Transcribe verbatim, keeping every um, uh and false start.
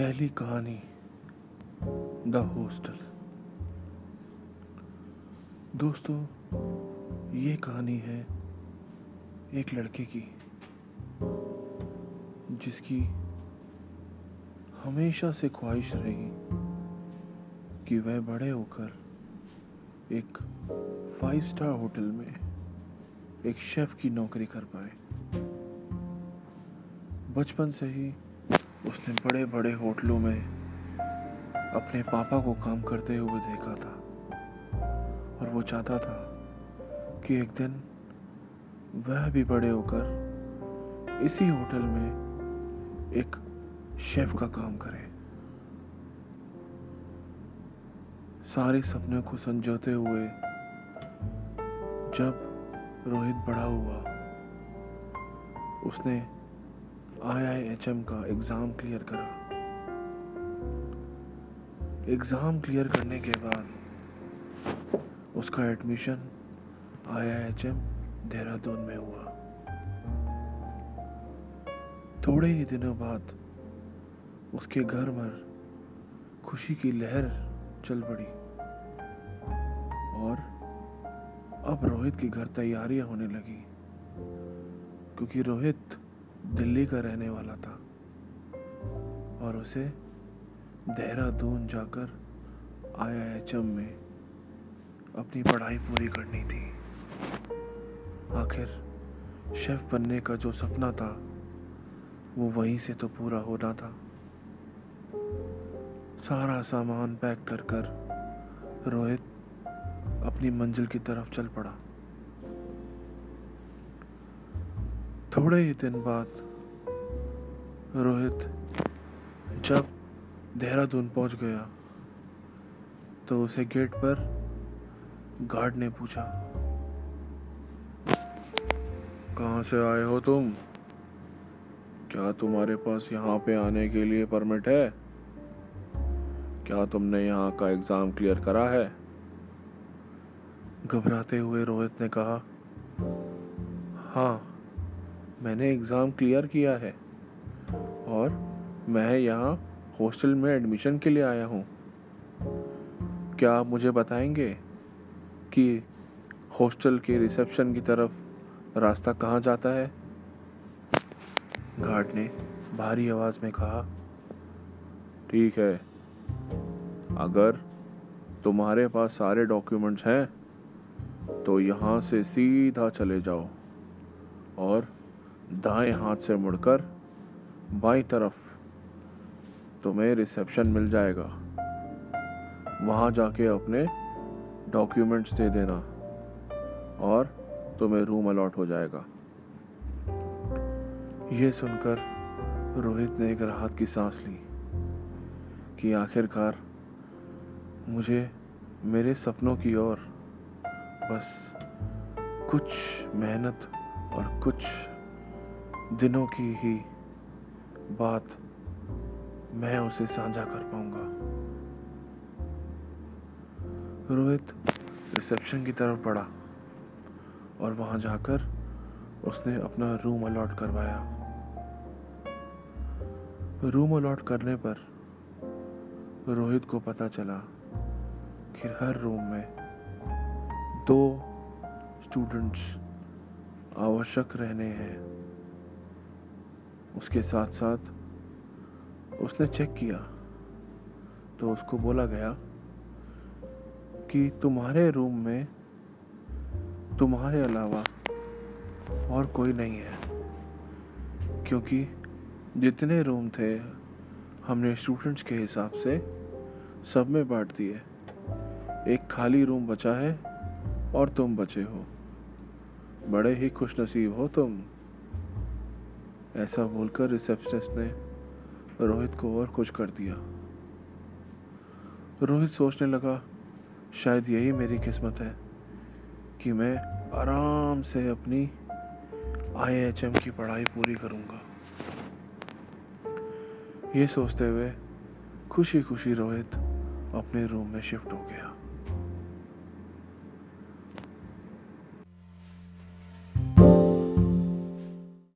पहली कहानी the hostel. दोस्तों, ये कहानी है एक लड़के की जिसकी हमेशा से ख्वाहिश रही कि वह बड़े होकर एक फाइव स्टार होटल में एक शेफ़ की नौकरी कर पाए। बचपन से ही उसने बड़े बड़े होटलों में अपने पापा को काम करते हुए देखा था और वो चाहता था कि एक दिन वह भी बड़े होकर इसी होटल में एक शेफ का काम करे। सारे सपने को संजोते हुए जब रोहित बड़ा हुआ, उसने आई आई एच एम का एग्ज़ाम क्लियर करा। एग्ज़ाम क्लियर करने के बाद उसका admission I I H M Dehradun में हुआ। थोड़े ही दिनों बाद उसके घर में खुशी की लहर चल पड़ी और अब रोहित की घर तैयारियां होने लगी, क्योंकि रोहित दिल्ली का रहने वाला था और उसे देहरादून जाकर आई आई एच एम में अपनी पढ़ाई पूरी करनी थी। आखिर शेफ बनने का जो सपना था वो वहीं से तो पूरा होना था। सारा सामान पैक कर कर रोहित अपनी मंजिल की तरफ चल पड़ा। थोड़े ही दिन बाद रोहित जब देहरादून पहुंच गया तो उसे गेट पर गार्ड ने पूछा, कहाँ से आए हो तुम? क्या तुम्हारे पास यहाँ पे आने के लिए परमिट है? क्या तुमने यहाँ का एग्ज़ाम क्लियर करा है? घबराते हुए रोहित ने कहा, हाँ, मैंने एग्ज़ाम क्लियर किया है और मैं यहाँ हॉस्टल में एडमिशन के लिए आया हूँ। क्या आप मुझे बताएंगे कि हॉस्टल के रिसेप्शन की तरफ रास्ता कहाँ जाता है? गार्ड ने भारी आवाज़ में कहा, ठीक है, अगर तुम्हारे पास सारे डॉक्यूमेंट्स हैं तो यहाँ से सीधा चले जाओ और दाएं हाथ से मुड़कर बाईं तरफ तुम्हें रिसेप्शन मिल जाएगा। वहाँ जाके अपने डॉक्यूमेंट्स दे देना और तुम्हें रूम अलॉट हो जाएगा। ये सुनकर रोहित ने एक राहत की सांस ली कि आखिरकार मुझे मेरे सपनों की ओर बस कुछ मेहनत और कुछ दिनों की ही बात मैं उसे साझा कर पाऊंगा। रोहित रिसेप्शन की तरफ बढ़ा और वहां जाकर उसने अपना रूम अलॉट करवाया। रूम अलॉट करने पर रोहित को पता चला कि हर रूम में दो स्टूडेंट्स आवश्यक रहने हैं। उसके साथ साथ उसने चेक किया तो उसको बोला गया कि तुम्हारे रूम में तुम्हारे अलावा और कोई नहीं है, क्योंकि जितने रूम थे हमने स्टूडेंट्स के हिसाब से सब में बांट दिए। एक खाली रूम बचा है और तुम बचे हो, बड़े ही खुशनसीब हो तुम। ऐसा बोलकर रिसेप्शनिस्ट ने रोहित को और खुश कर दिया। रोहित सोचने लगा, शायद यही मेरी किस्मत है कि मैं आराम से अपनी आई आई एच एम की पढ़ाई पूरी करूँगा। ये सोचते हुए खुशी खुशी रोहित अपने रूम में शिफ्ट हो गया।